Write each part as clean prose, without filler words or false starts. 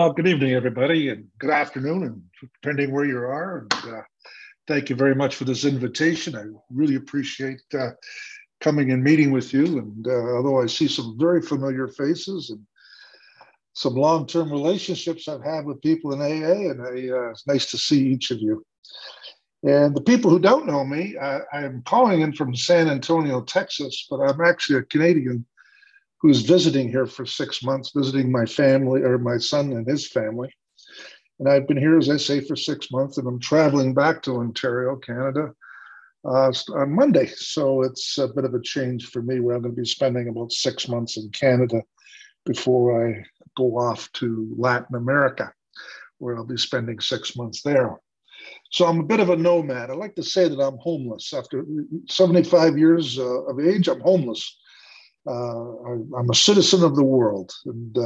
Well, good evening, everybody, and good afternoon, and depending where you are. And thank you very much for this invitation. I really appreciate coming and meeting with you. And although I see some very familiar faces and some long-term relationships I've had with people in AA, and it's nice to see each of you. And the people who don't know me, I'm calling in from San Antonio, Texas, but I'm actually a Canadian who's visiting here for 6 months, visiting my family, or my son and his family. And I've been here, as I say, for 6 months, and I'm traveling back to Ontario, Canada, on Monday. So it's a bit of a change for me, where I'm going to be spending about 6 months in Canada before I go off to Latin America, where I'll be spending 6 months there. So I'm a bit of a nomad. I like to say that I'm homeless. After 75 years of age, I'm homeless. I'm a citizen of the world, and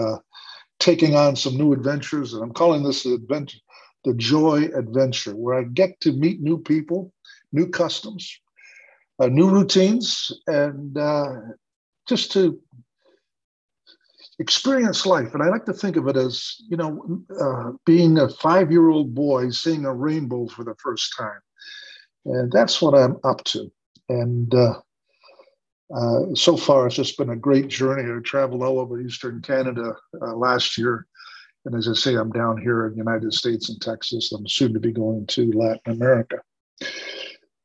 taking on some new adventures. And I'm calling this adventure, the Joy Adventure, where I get to meet new people, new customs, new routines, and just to experience life. And I like to think of it as, you know, being a five-year-old boy seeing a rainbow for the first time. And that's what I'm up to. And so far, it's just been a great journey. I traveled all over Eastern Canada last year. And as I say, I'm down here in the United States and Texas. I'm soon to be going to Latin America.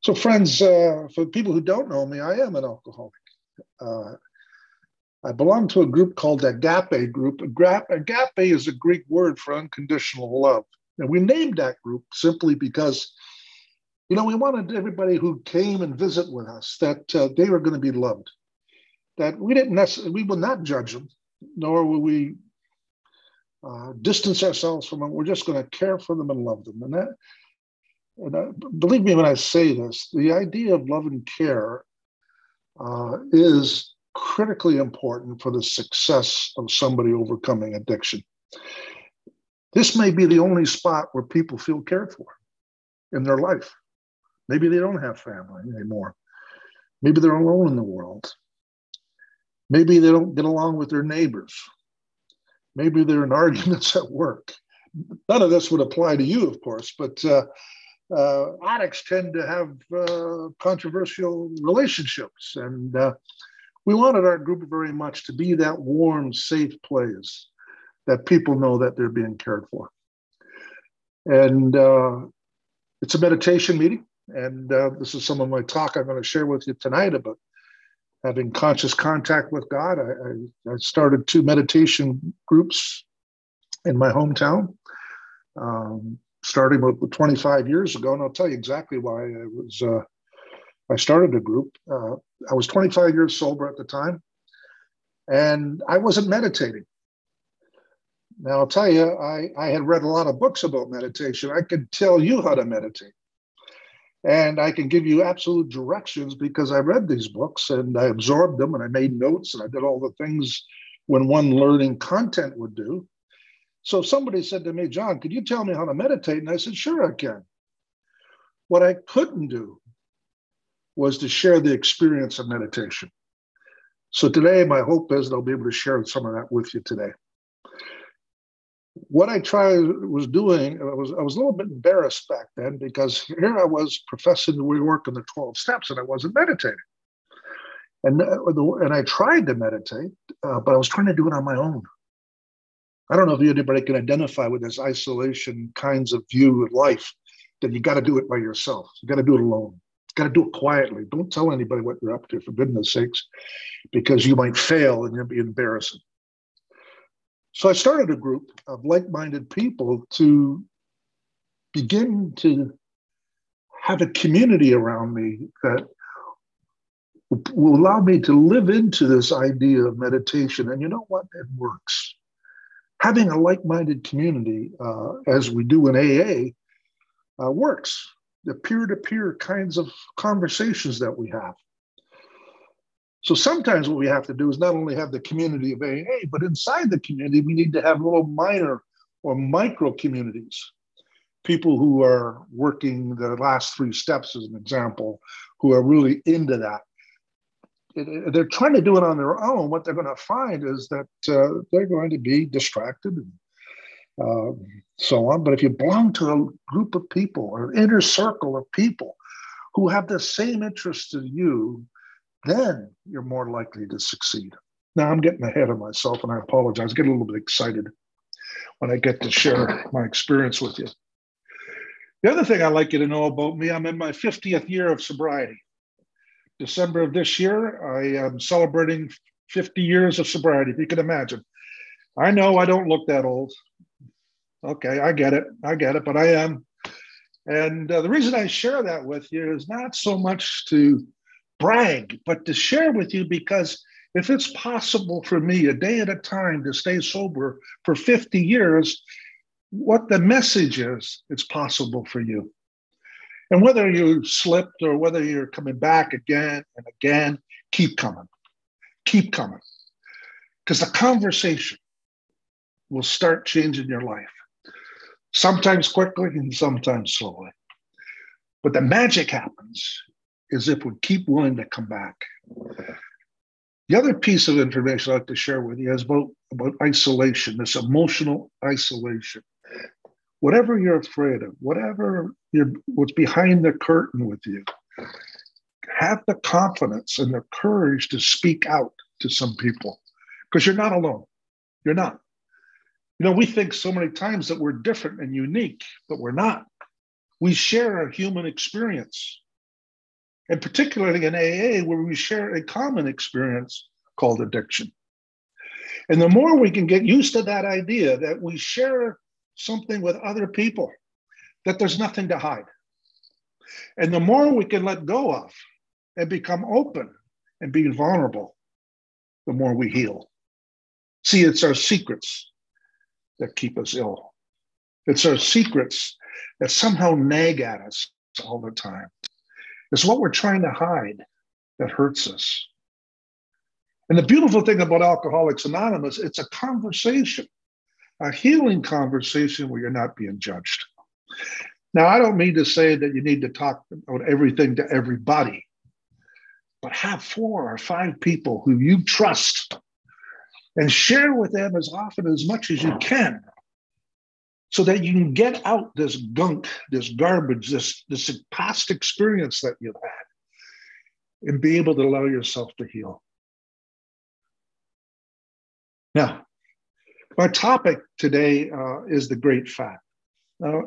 So friends, for people who don't know me, I am an alcoholic. I belong to a group called Agape Group. Agape is a Greek word for unconditional love. And we named that group simply because, you know, we wanted everybody who came and visit with us that they were going to be loved, that we didn't necessarily, we will not judge them, nor will we distance ourselves from them. We're just going to care for them and love them. And that, believe me when I say this, the idea of love and care is critically important for the success of somebody overcoming addiction. This may be the only spot where people feel cared for in their life. Maybe they don't have family anymore. Maybe they're alone in the world. Maybe they don't get along with their neighbors. Maybe they're in arguments at work. None of this would apply to you, of course, but addicts tend to have controversial relationships. And we wanted our group very much to be that warm, safe place that people know that they're being cared for. And it's a meditation meeting. And this is some of my talk I'm going to share with you tonight about having conscious contact with God. I started two meditation groups in my hometown, starting about 25 years ago. And I'll tell you exactly why I started a group. I was 25 years sober at the time, and I wasn't meditating. Now, I'll tell you, I had read a lot of books about meditation. I could tell you how to meditate. And I can give you absolute directions because I read these books and I absorbed them and I made notes and I did all the things when one learning content would do. So somebody said to me, "John, could you tell me how to meditate?" And I said, "Sure, I can." What I couldn't do was to share the experience of meditation. So today, my hope is that I'll be able to share some of that with you today. What I was a little bit embarrassed back then, because here I was professing the work in the 12 steps and I wasn't meditating. And I tried to meditate, but I was trying to do it on my own. I don't know if anybody can identify with this isolation kinds of view of life, that you got to do it by yourself. You got to do it alone. Got to do it quietly. Don't tell anybody what you're up to, for goodness sakes, because you might fail and it'll be embarrassing. So I started a group of like-minded people to begin to have a community around me that will allow me to live into this idea of meditation. And you know what? It works. Having a like-minded community, as we do in AA, works. The peer-to-peer kinds of conversations that we have. So sometimes what we have to do is not only have the community of AA, but inside the community, we need to have little minor or micro communities. People who are working the last three steps, as an example, who are really into that. They're trying to do it on their own. What they're going to find is that they're going to be distracted so on. But if you belong to a group of people or an inner circle of people who have the same interests as you, then you're more likely to succeed. Now, I'm getting ahead of myself, and I apologize. I get a little bit excited when I get to share my experience with you. The other thing I'd like you to know about me, I'm in my 50th year of sobriety. December of this year, I am celebrating 50 years of sobriety, if you can imagine. I know I don't look that old. Okay, I get it, but I am. And the reason I share that with you is not so much to brag, but to share with you, because if it's possible for me a day at a time to stay sober for 50 years, what the message is, it's possible for you. And whether you slipped or whether you're coming back again and again, keep coming. Because the conversation will start changing your life, sometimes quickly and sometimes slowly. But the magic happens is if we keep willing to come back. The other piece of information I'd like to share with you is about isolation, this emotional isolation. Whatever you're afraid of, what's behind the curtain with you, have the confidence and the courage to speak out to some people, because you're not alone. You're not. You know, we think so many times that we're different and unique, but we're not. We share a human experience, and particularly in AA, where we share a common experience called addiction. And the more we can get used to that idea that we share something with other people, that there's nothing to hide. And the more we can let go of and become open and be vulnerable, the more we heal. See, it's our secrets that keep us ill. It's our secrets that somehow nag at us all the time. It's what we're trying to hide that hurts us. And the beautiful thing about Alcoholics Anonymous, it's a conversation, a healing conversation where you're not being judged. Now, I don't mean to say that you need to talk about everything to everybody, but have 4 or 5 people who you trust and share with them as often, as much as you can, so that you can get out this gunk, this garbage, this past experience that you've had, and be able to allow yourself to heal. Now, my topic today is the great fact. Now,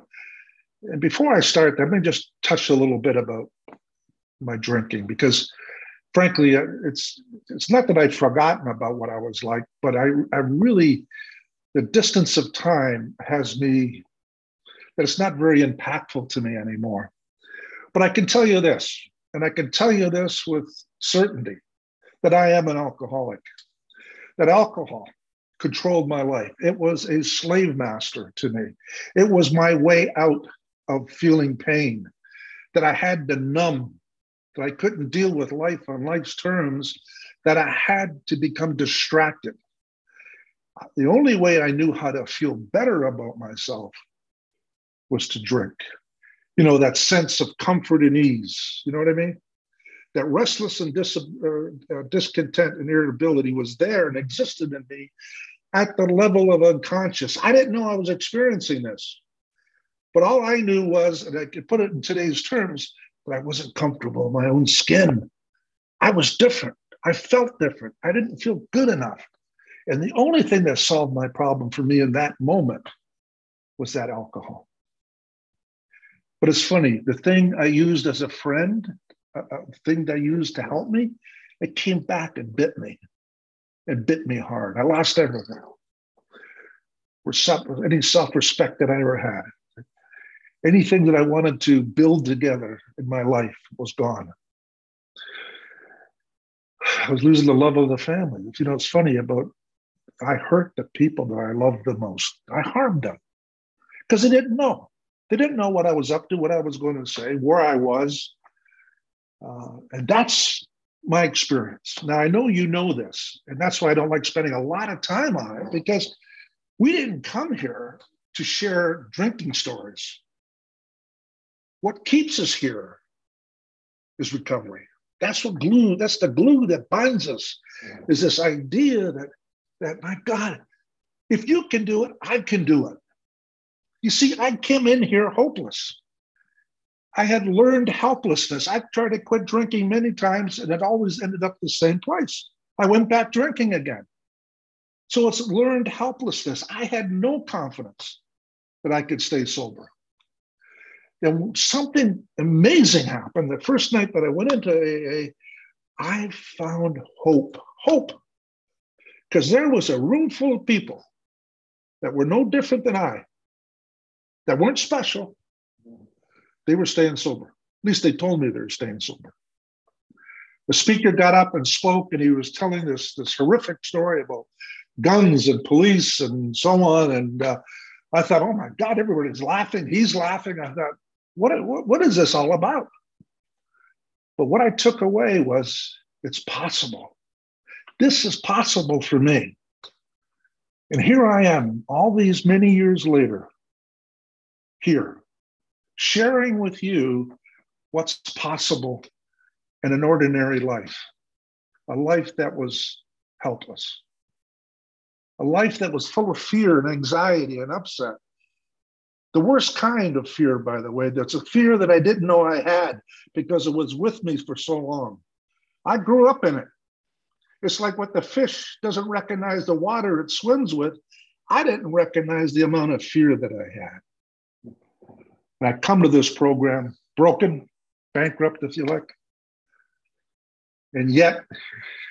and before I start, let me just touch a little bit about my drinking, because frankly, it's not that I'd forgotten about what I was like, but I really, the distance of time has me, that it's not very impactful to me anymore. But I can tell you this, and I can tell you this with certainty, that I am an alcoholic, that alcohol controlled my life. It was a slave master to me. It was my way out of feeling pain, that I had to numb, that I couldn't deal with life on life's terms, that I had to become distracted. The only way I knew how to feel better about myself was to drink. You know, that sense of comfort and ease, you know what I mean? That restless and discontent and irritability was there and existed in me at the level of unconscious. I didn't know I was experiencing this, but all I knew was, and I could put it in today's terms, but I wasn't comfortable in my own skin. I was different. I felt different. I didn't feel good enough. And the only thing that solved my problem for me in that moment was that alcohol. But it's funny, the thing I used as a friend, a thing that I used to help me, it came back and bit me. It bit me hard. I lost everything. Any self-respect that I ever had. Anything that I wanted to build together in my life was gone. I was losing the love of the family. You know, it's funny about, I hurt the people that I loved the most. I harmed them because they didn't know. They didn't know what I was up to, what I was going to say, where I was. And that's my experience. Now, I know you know this, and that's why I don't like spending a lot of time on it, because we didn't come here to share drinking stories. What keeps us here is recovery. That's the glue that binds us, is this idea that my God, if you can do it, I can do it. You see, I came in here hopeless. I had learned helplessness. I tried to quit drinking many times, and it always ended up the same place. I went back drinking again. So it's learned helplessness. I had no confidence that I could stay sober. Then something amazing happened. The first night that I went into AA, I found hope. Hope. Because there was a room full of people that were no different than I, that weren't special. They were staying sober. At least they told me they were staying sober. The speaker got up and spoke, and he was telling this horrific story about guns and police and so on. And I thought, oh my God, everybody's laughing. He's laughing. I thought, what is this all about? But what I took away was, it's possible. This is possible for me. And here I am, all these many years later, here, sharing with you what's possible in an ordinary life, a life that was helpless, a life that was full of fear and anxiety and upset. The worst kind of fear, by the way, that's a fear that I didn't know I had because it was with me for so long. I grew up in it. It's like what the fish doesn't recognize the water it swims with. I didn't recognize the amount of fear that I had. And I come to this program broken, bankrupt, if you like. And yet,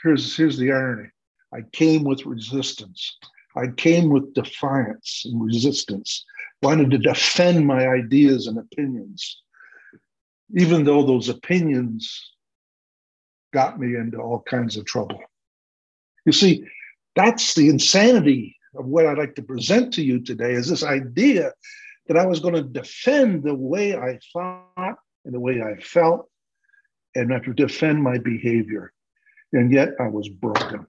here's the irony. I came with resistance. I came with defiance and resistance, wanted to defend my ideas and opinions, even though those opinions got me into all kinds of trouble. You see, that's the insanity of what I'd like to present to you today, is this idea that I was going to defend the way I thought and the way I felt, and to defend my behavior. And yet I was broken.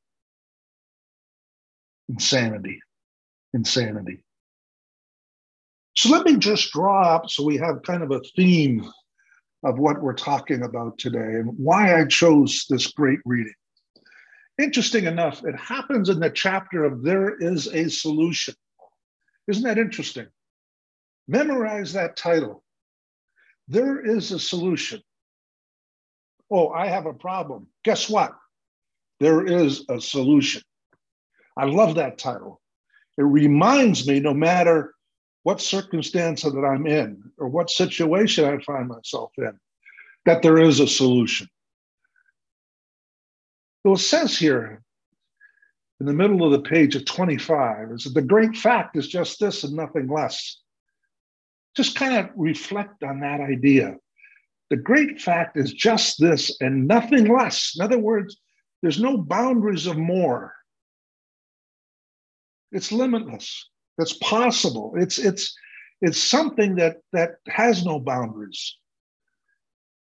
Insanity. Insanity. So let me just draw up so we have kind of a theme of what we're talking about today and why I chose this great reading. Interesting enough, it happens in the chapter of There Is a Solution. Isn't that interesting? Memorize that title. There is a solution. Oh, I have a problem. Guess what? There is a solution. I love that title. It reminds me, no matter what circumstance that I'm in or what situation I find myself in, that there is a solution. So it says here in the middle of the page at 25, it says, the great fact is just this and nothing less. Just kind of reflect on that idea. The great fact is just this and nothing less. In other words, there's no boundaries of more. It's limitless. It's possible. It's something that has no boundaries.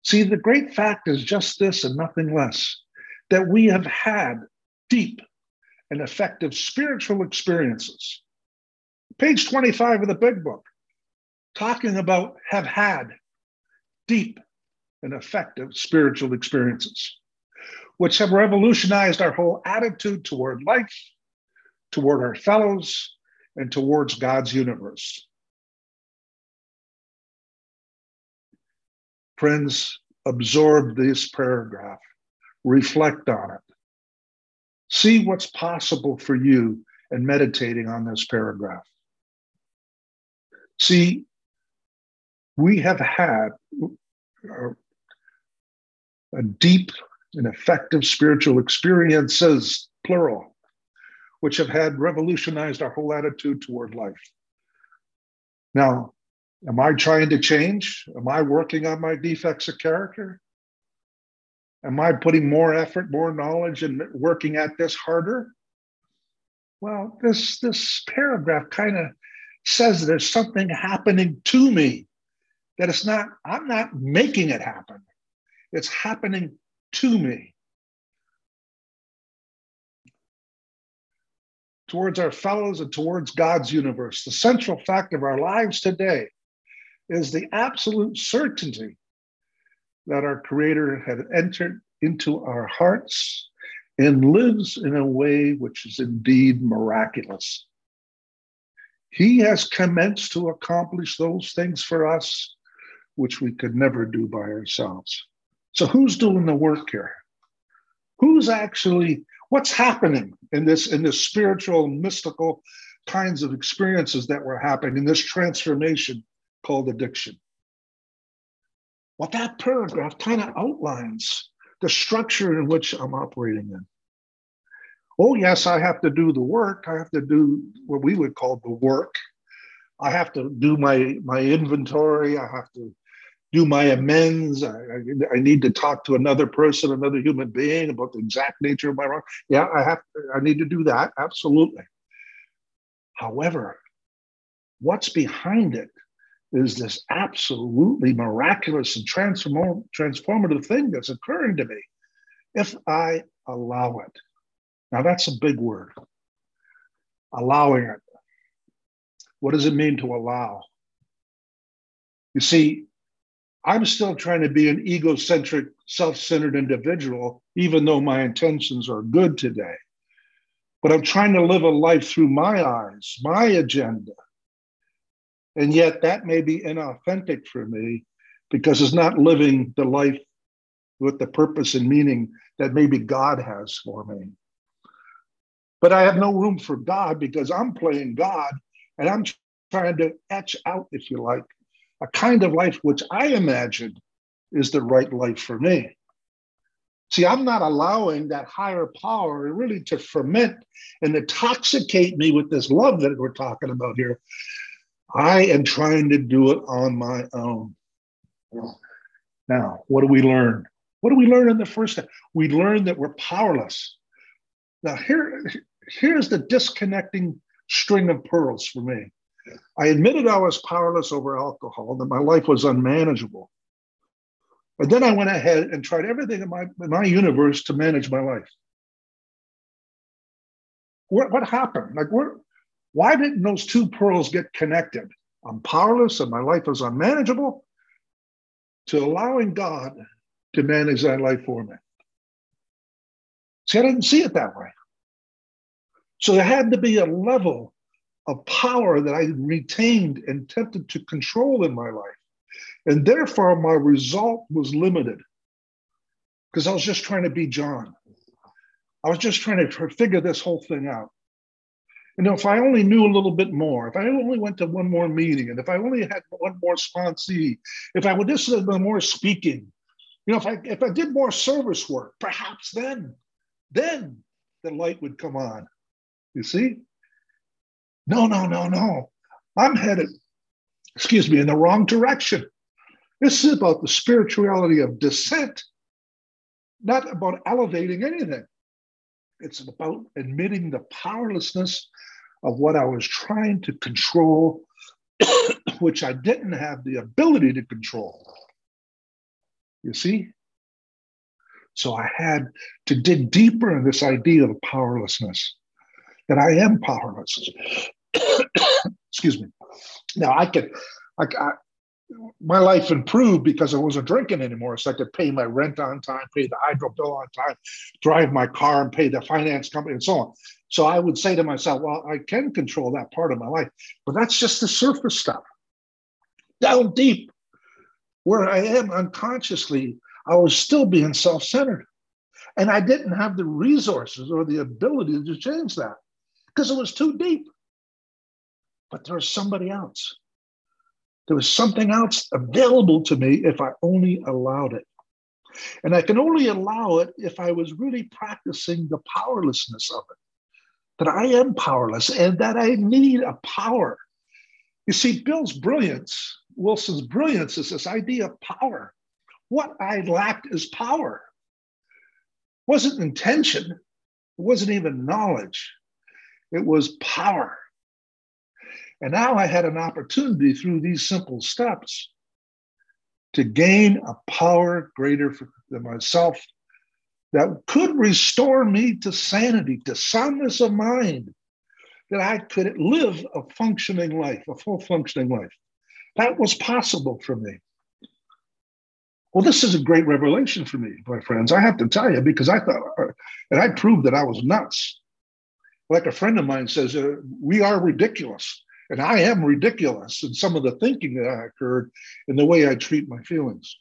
See, the great fact is just this and nothing less, that we have had deep and effective spiritual experiences. Page 25 of the big book, talking about have had deep and effective spiritual experiences, which have revolutionized our whole attitude toward life, toward our fellows, and towards God's universe. Friends, absorb this paragraph. Reflect on it. See what's possible for you in meditating on this paragraph. See, we have had a deep and effective spiritual experiences, plural, which have had revolutionized our whole attitude toward life. Now, am I trying to change? Am I working on my defects of character? Am I putting more effort, more knowledge, and working at this harder? Well, this paragraph kind of says there's something happening to me, that it's not, I'm not making it happen. It's happening to me. Towards our fellows and towards God's universe. The central fact of our lives today is the absolute certainty that our Creator had entered into our hearts and lives in a way which is indeed miraculous. He has commenced to accomplish those things for us, which we could never do by ourselves. So who's doing the work here? Who's actually, what's happening in this spiritual, mystical kinds of experiences that were happening in this transformation called addiction? Well, that paragraph kind of outlines the structure in which I'm operating in. Oh, yes, I have to do the work. I have to do what we would call the work. I have to do my inventory. I have to do my amends. I need to talk to another person, another human being about the exact nature of my wrong. Yeah, I need to do that, absolutely. However, what's behind it is this absolutely miraculous and transformative thing that's occurring to me if I allow it. Now, that's a big word, allowing it. What does it mean to allow? You see, I'm still trying to be an egocentric, self-centered individual, even though my intentions are good today. But I'm trying to live a life through my eyes, my agenda. And yet that may be inauthentic for me because it's not living the life with the purpose and meaning that maybe God has for me. But I have no room for God because I'm playing God and I'm trying to etch out, if you like, a kind of life which I imagine is the right life for me. See, I'm not allowing that higher power really to ferment and intoxicate me with this love that we're talking about here. I am trying to do it on my own. Now, what do we learn? What do we learn in the first step? We learn that we're powerless. Now, here's the disconnecting string of pearls for me. I admitted I was powerless over alcohol, that my life was unmanageable. But then I went ahead and tried everything in my universe to manage my life. What happened? Why didn't those two pearls get connected? I'm powerless and my life is unmanageable, to allowing God to manage that life for me. See, I didn't see it that way. So there had to be a level of power that I retained and attempted to control in my life. And therefore, my result was limited because I was just trying to be John. I was just trying to figure this whole thing out. You know, if I only knew a little bit more, if I only went to one more meeting, and if I only had one more sponsee, if I would just have done more speaking, you know, if I did more service work, perhaps then the light would come on. You see? No. I'm headed, in the wrong direction. This is about the spirituality of descent, not about elevating anything. It's about admitting the powerlessness of what I was trying to control, which I didn't have the ability to control. You see? So I had to dig deeper in this idea of powerlessness, that I am powerless. Now, my life improved because I wasn't drinking anymore, so I could pay my rent on time, pay the hydro bill on time, drive my car and pay the finance company and so on. So I would say to myself, well, I can control that part of my life, but that's just the surface stuff. Down deep, where I am unconsciously, I was still being self-centered. And I didn't have the resources or the ability to change that because it was too deep. But there was somebody else. There was something else available to me if I only allowed it. And I can only allow it if I was really practicing the powerlessness of it, that I am powerless and that I need a power. You see, Wilson's brilliance is this idea of power. What I lacked is power. It wasn't intention. It wasn't even knowledge. It was power. And now I had an opportunity through these simple steps to gain a power greater than myself that could restore me to sanity, to soundness of mind, that I could live a functioning life, a full functioning life. That was possible for me. Well, this is a great revelation for me, my friends. I have to tell you, because I thought, and I proved that I was nuts. Like a friend of mine says, we are ridiculous. And I am ridiculous in some of the thinking that occurred in the way I treat my feelings.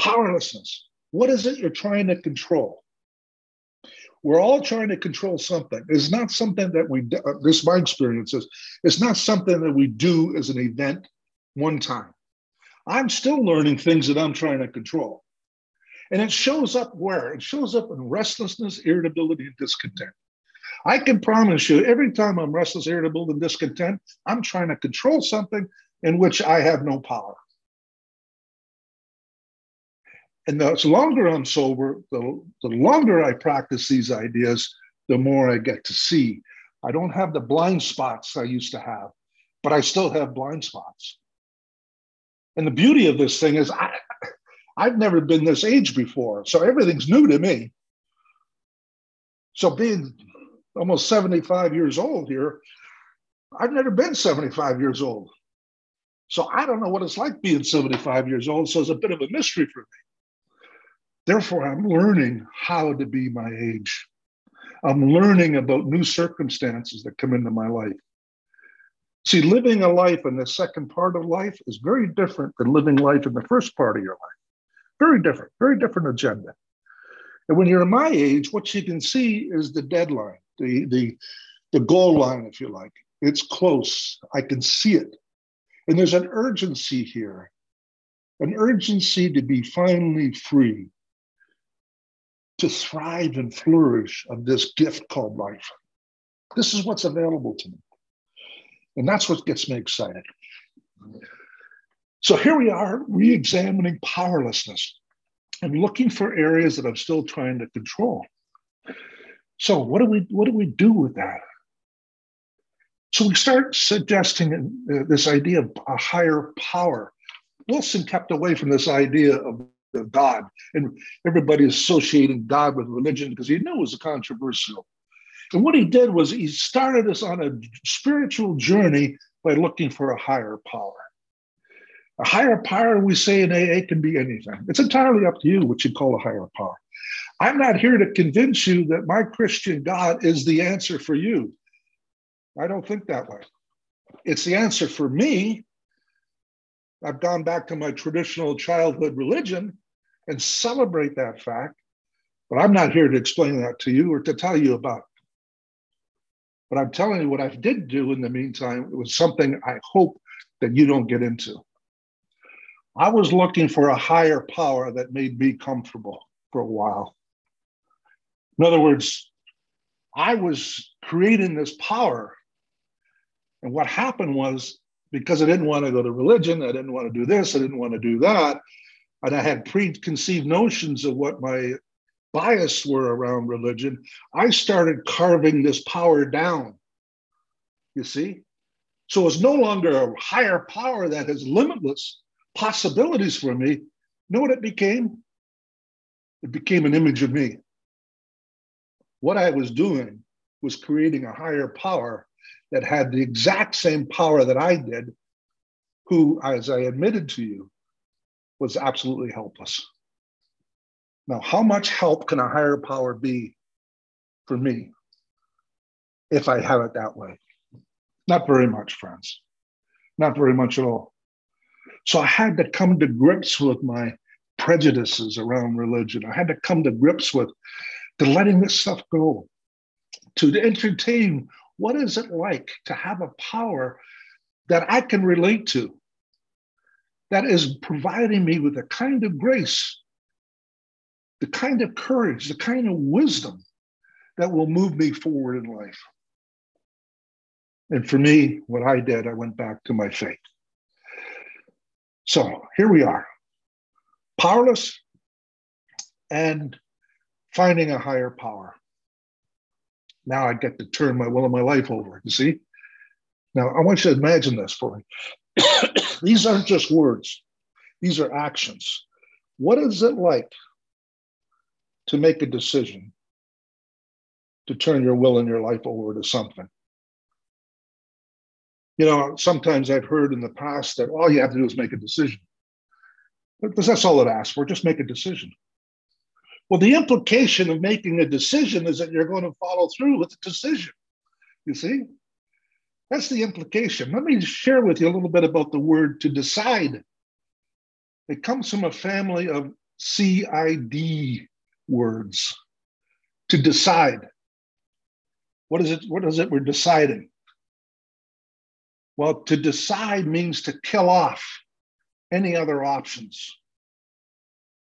Powerlessness. What is it you're trying to control? We're all trying to control something. It's not something that we do. This is my experience. It's not something that we do as an event one time. I'm still learning things that I'm trying to control. And it shows up where? It shows up in restlessness, irritability, and discontent. I can promise you, every time I'm restless, irritable, and discontent, I'm trying to control something in which I have no power. And the longer I'm sober, the longer I practice these ideas, the more I get to see. I don't have the blind spots I used to have, but I still have blind spots. And the beauty of this thing is I've never been this age before, so everything's new to me. So being almost 75 years old here, I've never been 75 years old. So I don't know what it's like being 75 years old, so it's a bit of a mystery for me. Therefore, I'm learning how to be my age. I'm learning about new circumstances that come into my life. See, living a life in the second part of life is very different than living life in the first part of your life. Very different agenda. And when you're my age, what you can see is the deadline, the goal line, if you like. It's close. I can see it. And there's an urgency here, an urgency to be finally free, to thrive and flourish of this gift called life. This is what's available to me. And that's what gets me excited. So here we are, re-examining powerlessness and looking for areas that I'm still trying to control. So what do we do with that? So we start suggesting this idea of a higher power. Wilson kept away from this idea of God, and everybody associating God with religion because he knew it was controversial. And what he did was he started us on a spiritual journey by looking for a higher power. A higher power, we say in AA, can be anything. It's entirely up to you what you call a higher power. I'm not here to convince you that my Christian God is the answer for you. I don't think that way. It's the answer for me. I've gone back to my traditional childhood religion and celebrate that fact, but I'm not here to explain that to you or to tell you about it. But I'm telling you what I did do in the meantime was something I hope that you don't get into. I was looking for a higher power that made me comfortable for a while. In other words, I was creating this power. And what happened was, because I didn't want to go to religion, I didn't want to do this, I didn't want to do that, and I had preconceived notions of what my bias were around religion, I started carving this power down, you see? So it's no longer a higher power that has limitless possibilities for me. You know what it became? It became an image of me. What I was doing was creating a higher power that had the exact same power that I did, who, as I admitted to you, was absolutely helpless. Now, how much help can a higher power be for me if I have it that way? Not very much, friends. Not very much at all. So I had to come to grips with my prejudices around religion. I had to come to grips with letting this stuff go, to entertain what is it like to have a power that I can relate to, that is providing me with a kind of grace, the kind of courage, the kind of wisdom that will move me forward in life. And for me, what I did, I went back to my faith. So here we are, powerless and finding a higher power. Now I get to turn my will and my life over, you see? Now I want you to imagine this for me. These aren't just words, these are actions. What is it like to make a decision to turn your will and your life over to something? You know, sometimes I've heard in the past that all you have to do is make a decision. Because that's all it asks for, just make a decision. Well, the implication of making a decision is that you're going to follow through with the decision, you see? That's the implication. Let me share with you a little bit about the word to decide. It comes from a family of CID words. To decide. What is it we're deciding? Well, to decide means to kill off any other options.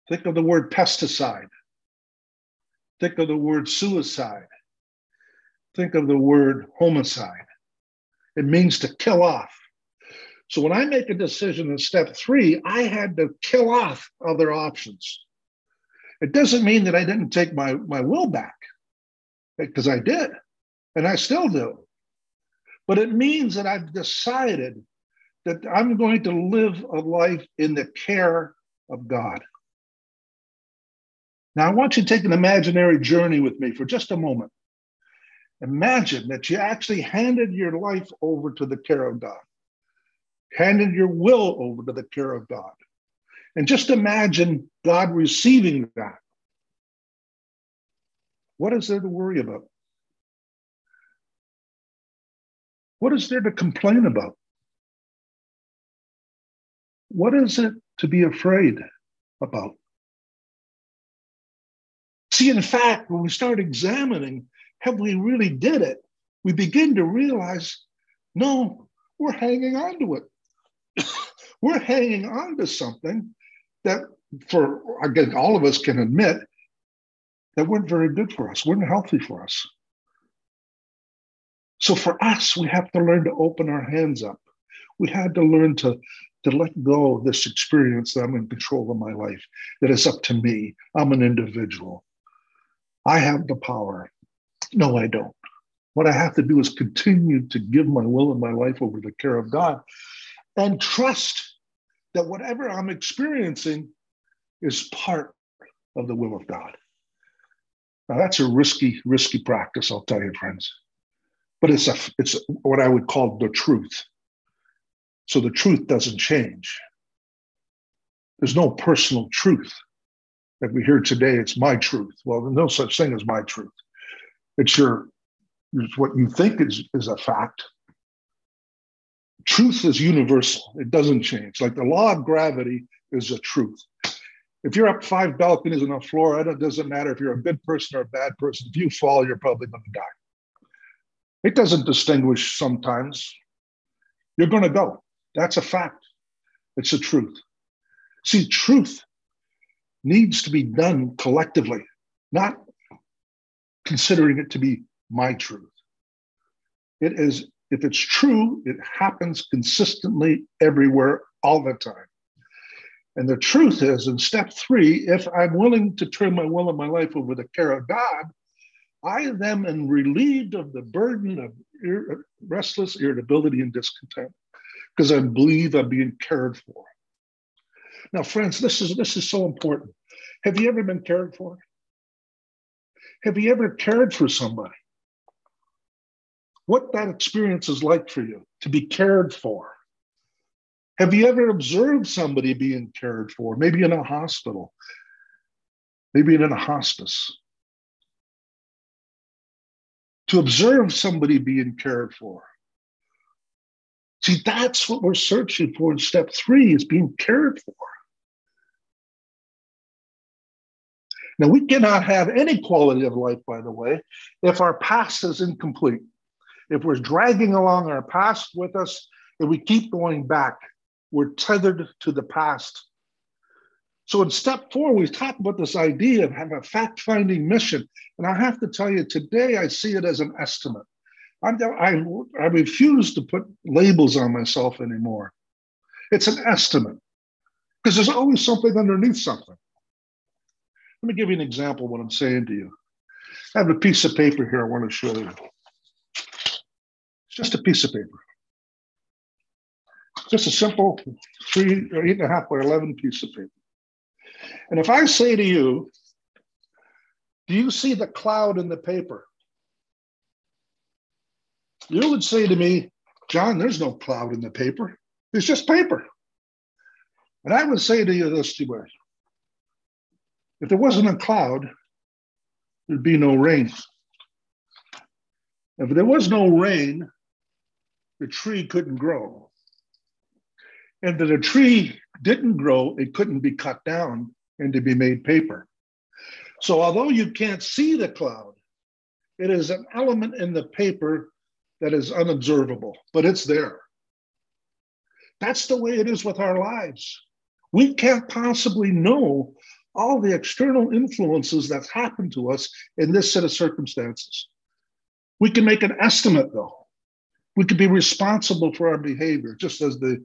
Think of the word pesticide. Think of the word suicide. Think of the word homicide. It means to kill off. So when I make a decision in step three, I had to kill off other options. It doesn't mean that I didn't take my will back, because I did, and I still do. But it means that I've decided that I'm going to live a life in the care of God. Now, I want you to take an imaginary journey with me for just a moment. Imagine that you actually handed your life over to the care of God, handed your will over to the care of God. And just imagine God receiving that. What is there to worry about? What is there to complain about? What is it to be afraid about? See, in fact, when we start examining, have we really did it? We begin to realize, no, we're hanging on to it. We're hanging on to something that, for again, all of us can admit that weren't very good for us, weren't healthy for us. So for us, we have to learn to open our hands up. We had to learn to let go of this experience that I'm in control of my life, that it's up to me. I'm an individual. I have the power. No, I don't. What I have to do is continue to give my will and my life over to the care of God and trust that whatever I'm experiencing is part of the will of God. Now, that's a risky practice, I'll tell you, friends. But it's what I would call the truth. So the truth doesn't change. There's no personal truth that we hear today. It's my truth. Well, there's no such thing as my truth. It's what you think is a fact. Truth is universal. It doesn't change. Like the law of gravity is a truth. If you're up 5 balconies on a floor, it doesn't matter if you're a good person or a bad person. If you fall, you're probably going to die. It doesn't distinguish sometimes. You're going to go. That's a fact. It's a truth. See, truth needs to be done collectively, not considering it to be my truth. It is, if it's true, it happens consistently everywhere, all the time. And the truth is, in step three, if I'm willing to turn my will and my life over the care of God, I then am relieved of the burden of restless irritability and discontent, because I believe I'm being cared for. Now, friends, this is so important. Have you ever been cared for? Have you ever cared for somebody? What that experience is like for you, to be cared for. Have you ever observed somebody being cared for, maybe in a hospital, maybe in a hospice? To observe somebody being cared for. See, that's what we're searching for in step three, is being cared for. Now, we cannot have any quality of life, by the way, if our past is incomplete. If we're dragging along our past with us, if we keep going back, we're tethered to the past. So in step four, we talked about this idea of having a fact-finding mission. And I have to tell you, today I see it as an estimate. I refuse to put labels on myself anymore. It's an estimate, because there's always something underneath something. Let me give you an example of what I'm saying to you. I have a piece of paper here I want to show you. It's just a piece of paper. Just a simple 3 or 8.5 by 11 piece of paper. And if I say to you, do you see the cloud in the paper? You would say to me, John, there's no cloud in the paper. It's just paper. And I would say to you this way. If there wasn't a cloud, there'd be no rain. If there was no rain, the tree couldn't grow. And that a tree didn't grow, it couldn't be cut down and to be made paper. So although you can't see the cloud, it is an element in the paper that is unobservable, but it's there. That's the way it is with our lives. We can't possibly know all the external influences that happen to us in this set of circumstances. We can make an estimate, though. We can be responsible for our behavior, just as the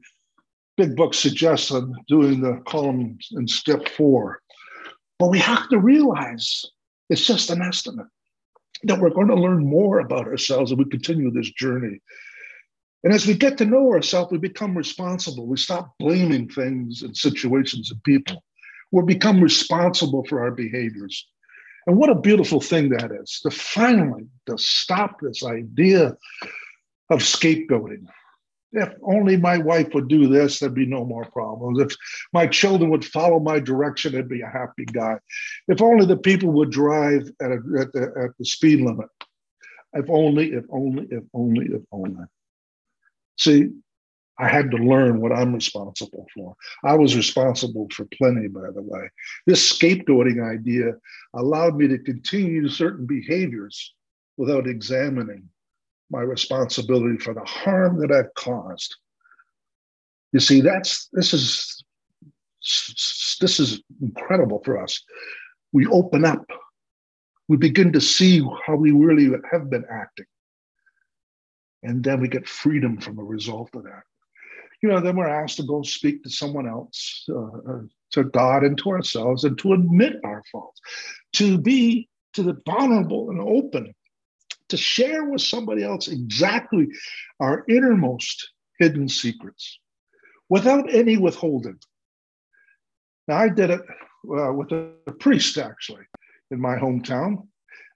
big book suggests on doing the column in step 4. But we have to realize it's just an estimate, that we're going to learn more about ourselves as we continue this journey. And as we get to know ourselves, we become responsible. We stop blaming things and situations and people. We'll become responsible for our behaviors. And what a beautiful thing that is, to finally to stop this idea of scapegoating. If only my wife would do this, there'd be no more problems. If my children would follow my direction, I'd be a happy guy. If only the people would drive at the speed limit. If only, if only, if only, if only. See, I had to learn what I'm responsible for. I was responsible for plenty, by the way. This scapegoating idea allowed me to continue certain behaviors without examining my responsibility for the harm that I've caused. You see, this is incredible for us. We open up. We begin to see how we really have been acting. And then we get freedom from the result of that. You know, then we're asked to go speak to someone else, to God and to ourselves, and to admit our faults, to be vulnerable and open, to share with somebody else exactly our innermost hidden secrets without any withholding. Now, I did it with a priest, actually, in my hometown.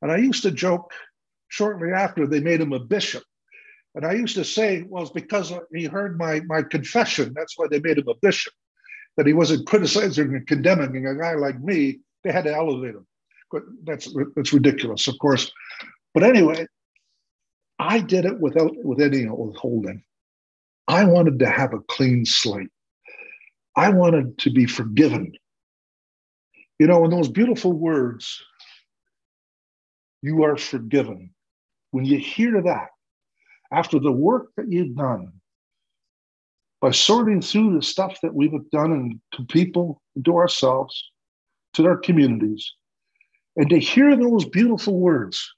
And I used to joke shortly after they made him a bishop. And I used to say, well, it's because he heard my confession. That's why they made him a bishop, that he wasn't criticizing and condemning a guy like me. They had to elevate him. But that's ridiculous, of course. But anyway, I did it without any withholding. I wanted to have a clean slate. I wanted to be forgiven. You know, in those beautiful words, you are forgiven. When you hear that, after the work that you've done, by sorting through the stuff that we've done and to people, and to ourselves, to our communities, and to hear those beautiful words,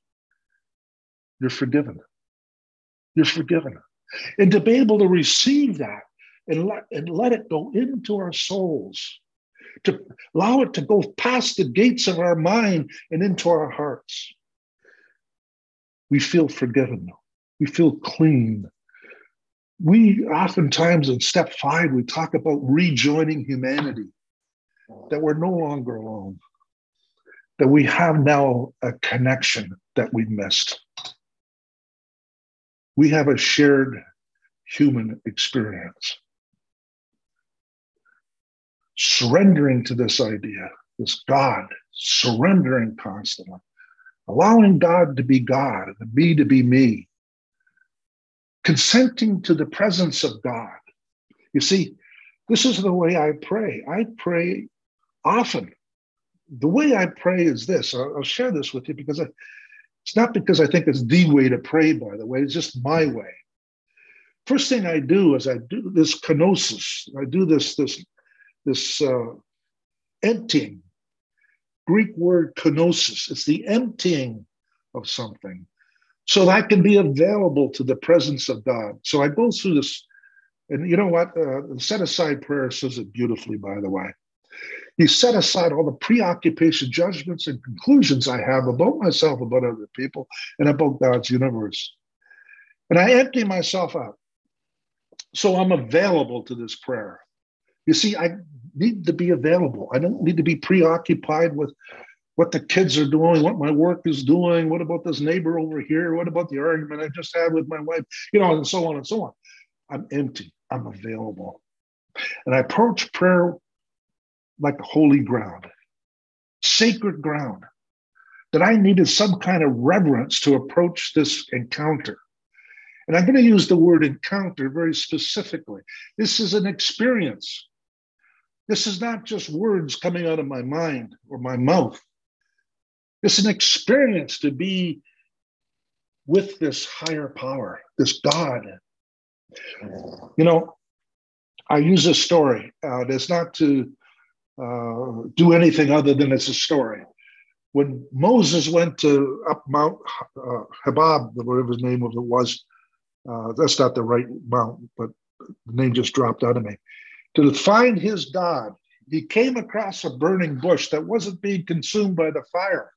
you're forgiven. You're forgiven. And to be able to receive that and let it go into our souls, to allow it to go past the gates of our mind and into our hearts. We feel forgiven. We feel clean. We oftentimes in step 5, we talk about rejoining humanity, that we're no longer alone, that we have now a connection that we missed. We have a shared human experience. Surrendering to this idea, this God, surrendering constantly, allowing God to be God, and me to be me, consenting to the presence of God. You see, this is the way I pray. I pray often. The way I pray is this. I'll share this with you because it's not because I think it's the way to pray, by the way. It's just my way. First thing I do is I do this kenosis. I do this emptying. Greek word kenosis. It's the emptying of something so that I can be available to the presence of God. So I go through this. And you know what? The set-aside prayer says it beautifully, by the way. You set aside all the preoccupation, judgments, and conclusions I have about myself, about other people, and about God's universe. And I empty myself out. So I'm available to this prayer. You see, I need to be available. I don't need to be preoccupied with what the kids are doing, what my work is doing, what about this neighbor over here, what about the argument I just had with my wife, you know, and so on and so on. I'm empty. I'm available. And I approach prayer like holy ground, sacred ground, that I needed some kind of reverence to approach this encounter. And I'm going to use the word encounter very specifically. This is an experience. This is not just words coming out of my mind or my mouth. It's an experience to be with this higher power, this God. You know, I use a story. That's not to do anything other than it's a story. When Moses went to up Mount Habab, whatever the name of it was, that's not the right mount, but the name just dropped out of me, to find his God, he came across a burning bush that wasn't being consumed by the fire.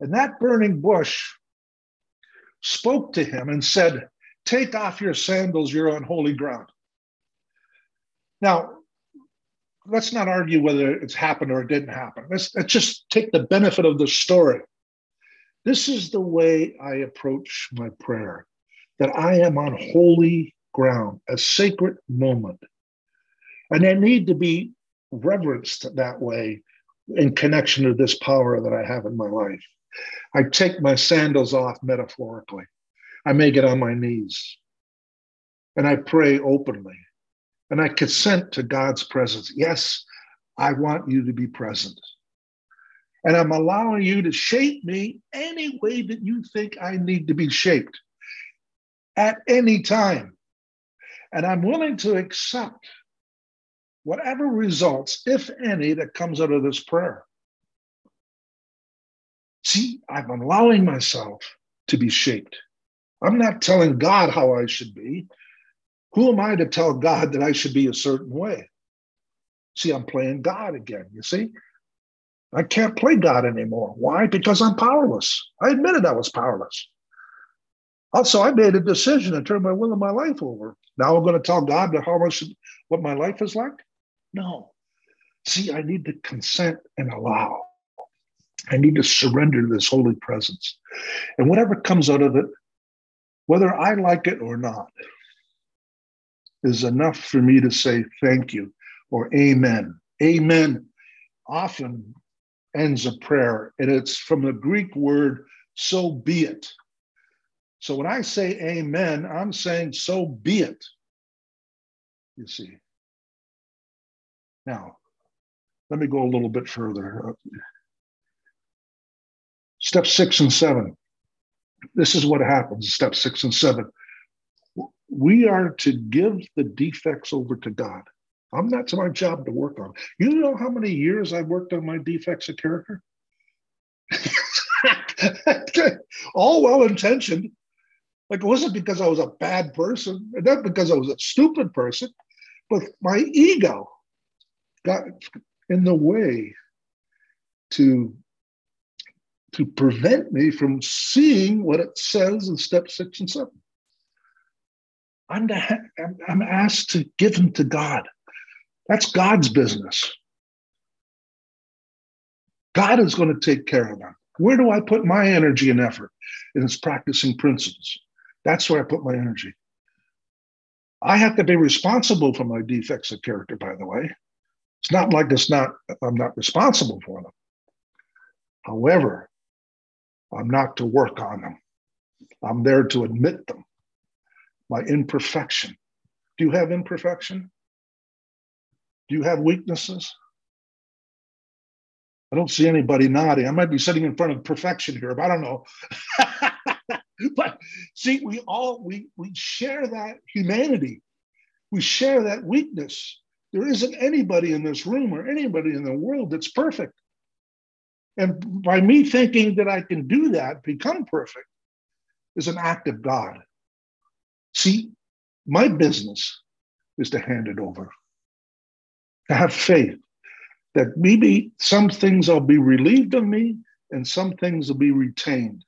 And that burning bush spoke to him and said, "Take off your sandals, you're on holy ground." Now, let's not argue whether it's happened or it didn't happen. Let's just take the benefit of the story. This is the way I approach my prayer, that I am on holy ground, a sacred moment. And I need to be reverenced that way in connection to this power that I have in my life. I take my sandals off metaphorically. I may get on my knees and I pray openly. And I consent to God's presence. Yes, I want you to be present. And I'm allowing you to shape me any way that you think I need to be shaped at any time. And I'm willing to accept whatever results, if any, that comes out of this prayer. See, I'm allowing myself to be shaped. I'm not telling God how I should be. Who am I to tell God that I should be a certain way? See, I'm playing God again, you see? I can't play God anymore. Why? Because I'm powerless. I admitted I was powerless. Also, I made a decision to turn my will and my life over. Now I'm going to tell God how much, what my life is like? No. See, I need to consent and allow. I need to surrender to this holy presence. And whatever comes out of it, whether I like it or not, is enough for me to say thank you or amen. Amen often ends a prayer, and it's from the Greek word, so be it. So when I say amen, I'm saying so be it, you see. Now, let me go a little bit further. Step 6 and 7. This is what happens, step 6 and 7. We are to give the defects over to God. That's my job to work on. You know how many years I worked on my defects of character? All well-intentioned. Like, it wasn't because I was a bad person, not because I was a stupid person, but my ego got in the way to prevent me from seeing what it says in step 6 and 7. I'm asked to give them to God. That's God's business. God is going to take care of them. Where do I put my energy and effort? And it's practicing principles. That's where I put my energy. I have to be responsible for my defects of character, by the way. It's not like I'm not responsible for them. However, I'm not to work on them. I'm there to admit them. My imperfection. Do you have imperfection? Do you have weaknesses? I don't see anybody nodding. I might be sitting in front of perfection here, but I don't know. But see, we share that humanity. We share that weakness. There isn't anybody in this room or anybody in the world that's perfect. And by me thinking that I can do that, become perfect, is an act of God. See, my business is to hand it over, to have faith that maybe some things will be relieved of me and some things will be retained.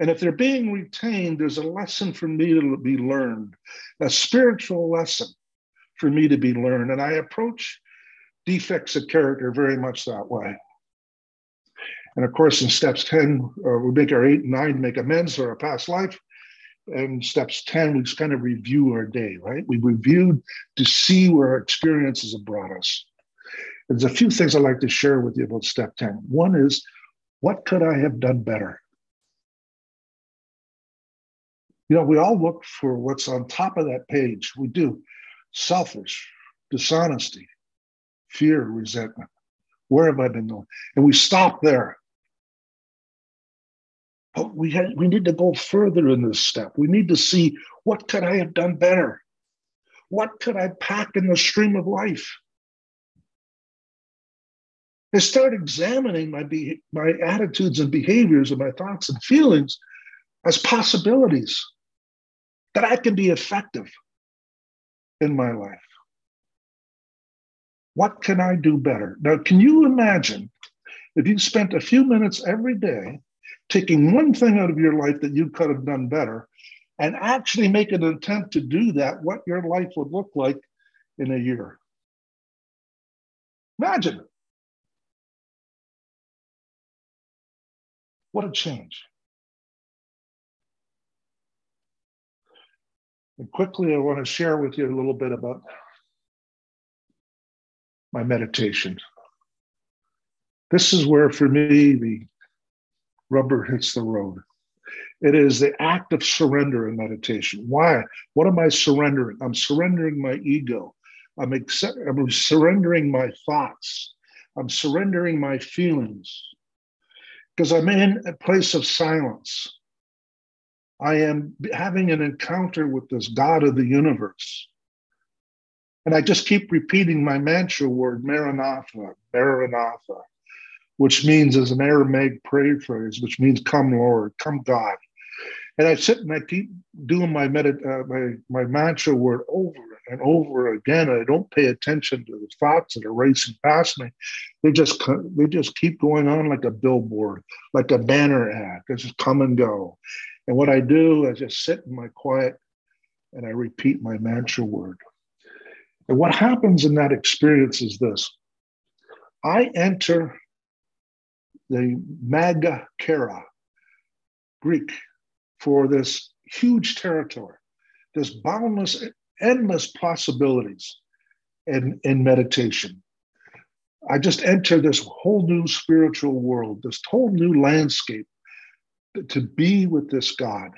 And if they're being retained, there's a lesson for me to be learned, a spiritual lesson for me to be learned. And I approach defects of character very much that way. And of course, in steps 10, we make our 8 and 9, make amends for our past life. And steps 10, we just kind of review our day, right? We reviewed to see where our experiences have brought us. There's a few things I'd like to share with you about step 10. One is, what could I have done better? You know, we all look for what's on top of that page. We do. Selfish, dishonesty, fear, resentment. Where have I been going? And we stop there. But we need to go further in this step. We need to see, what could I have done better? What could I pack in the stream of life? I start examining my attitudes and behaviors and my thoughts and feelings as possibilities that I can be effective in my life. What can I do better? Now, can you imagine if you spent a few minutes every day taking one thing out of your life that you could have done better and actually make an attempt to do that, what your life would look like in a year? Imagine it. What a change. And quickly, I want to share with you a little bit about my meditation. This is where, for me, the rubber hits the road. It is the act of surrender in meditation. Why? What am I surrendering? I'm surrendering my ego. I'm surrendering my thoughts. I'm surrendering my feelings. Because I'm in a place of silence. I am having an encounter with this God of the universe. And I just keep repeating my mantra word, Maranatha, Maranatha, which means, as an Aramaic prayer phrase, which means, come Lord, come God. And I sit and I keep doing my mantra word over and over again. I don't pay attention to the thoughts that are racing past me. They just keep going on like a billboard, like a banner ad. They just come and go. And what I do, I just sit in my quiet and I repeat my mantra word. And what happens in that experience is this. I enter the Maga Kera, Greek, for this huge territory, this boundless, endless possibilities in meditation. I just enter this whole new spiritual world, this whole new landscape, to be with this God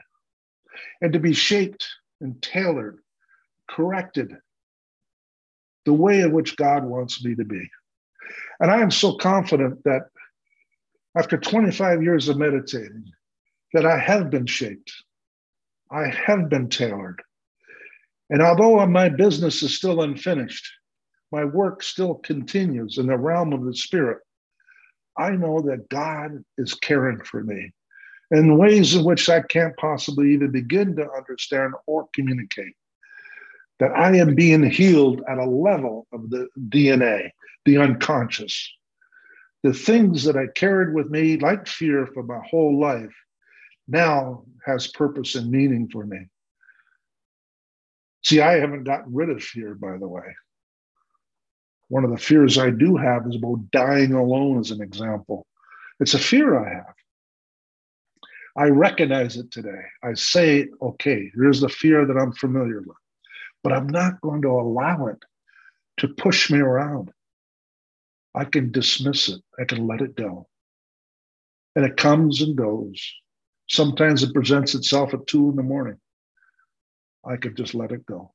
and to be shaped and tailored, corrected, the way in which God wants me to be. And I am so confident that after 25 years of meditating, that I have been shaped. I have been tailored. And although my business is still unfinished, my work still continues in the realm of the spirit, I know that God is caring for me in ways in which I can't possibly even begin to understand or communicate. That I am being healed at a level of the DNA, the unconscious. The things that I carried with me, like fear, for my whole life, now has purpose and meaning for me. See, I haven't gotten rid of fear, by the way. One of the fears I do have is about dying alone, as an example. It's a fear I have. I recognize it today. I say, okay, here's the fear that I'm familiar with, but I'm not going to allow it to push me around. I can dismiss it. I can let it go. And it comes and goes. Sometimes it presents itself at 2 a.m. I could just let it go.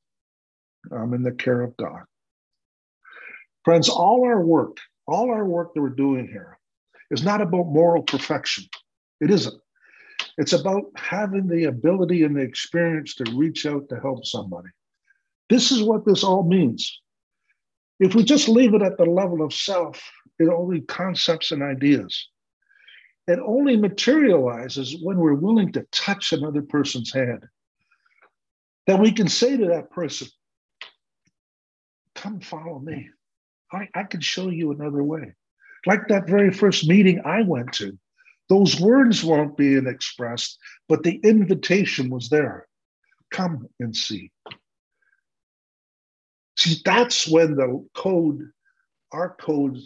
I'm in the care of God. Friends, all our work that we're doing here is not about moral perfection. It isn't. It's about having the ability and the experience to reach out to help somebody. This is what this all means. If we just leave it at the level of self, it only concepts and ideas. It only materializes when we're willing to touch another person's hand. That we can say to that person, come follow me. I can show you another way. Like that very first meeting I went to, those words weren't being expressed, but the invitation was there. Come and see. See, that's when the code, our code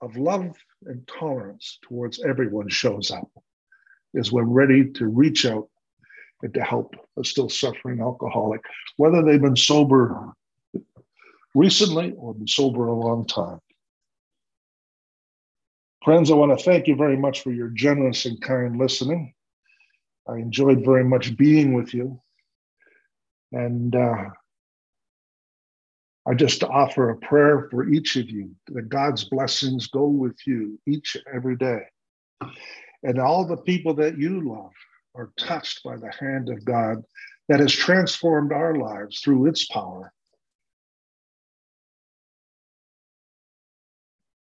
of love and tolerance towards everyone shows up, is when ready to reach out and to help a still suffering alcoholic, whether they've been sober recently or been sober a long time. Friends, I want to thank you very much for your generous and kind listening. I enjoyed very much being with you. And I just offer a prayer for each of you, that God's blessings go with you each and every day. And all the people that you love are touched by the hand of God that has transformed our lives through its power.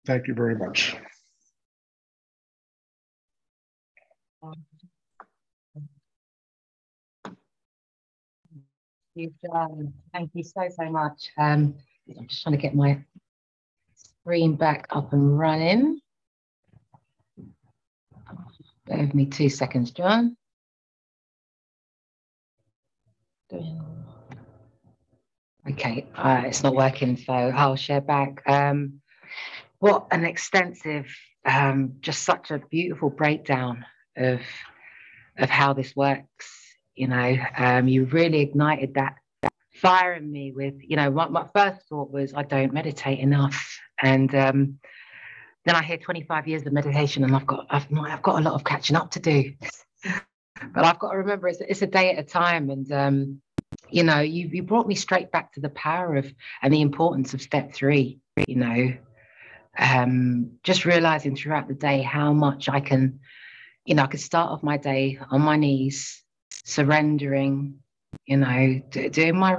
Thank you very much. Thank you so much. I'm just trying to get my screen back up and running. Bear with me 2 seconds, John. Okay, it's not working, so I'll share back. What an extensive, just such a beautiful breakdown of how this works. You know, you really ignited that fire in me with, you know, my first thought was, I don't meditate enough. And then I hear 25 years of meditation, and I've got a lot of catching up to do. But I've got to remember, it's a day at a time. And, you know, you brought me straight back to the power of and the importance of step three, you know. Just realizing throughout the day how much I can, you know, I could start off my day on my knees, surrendering, you know, doing my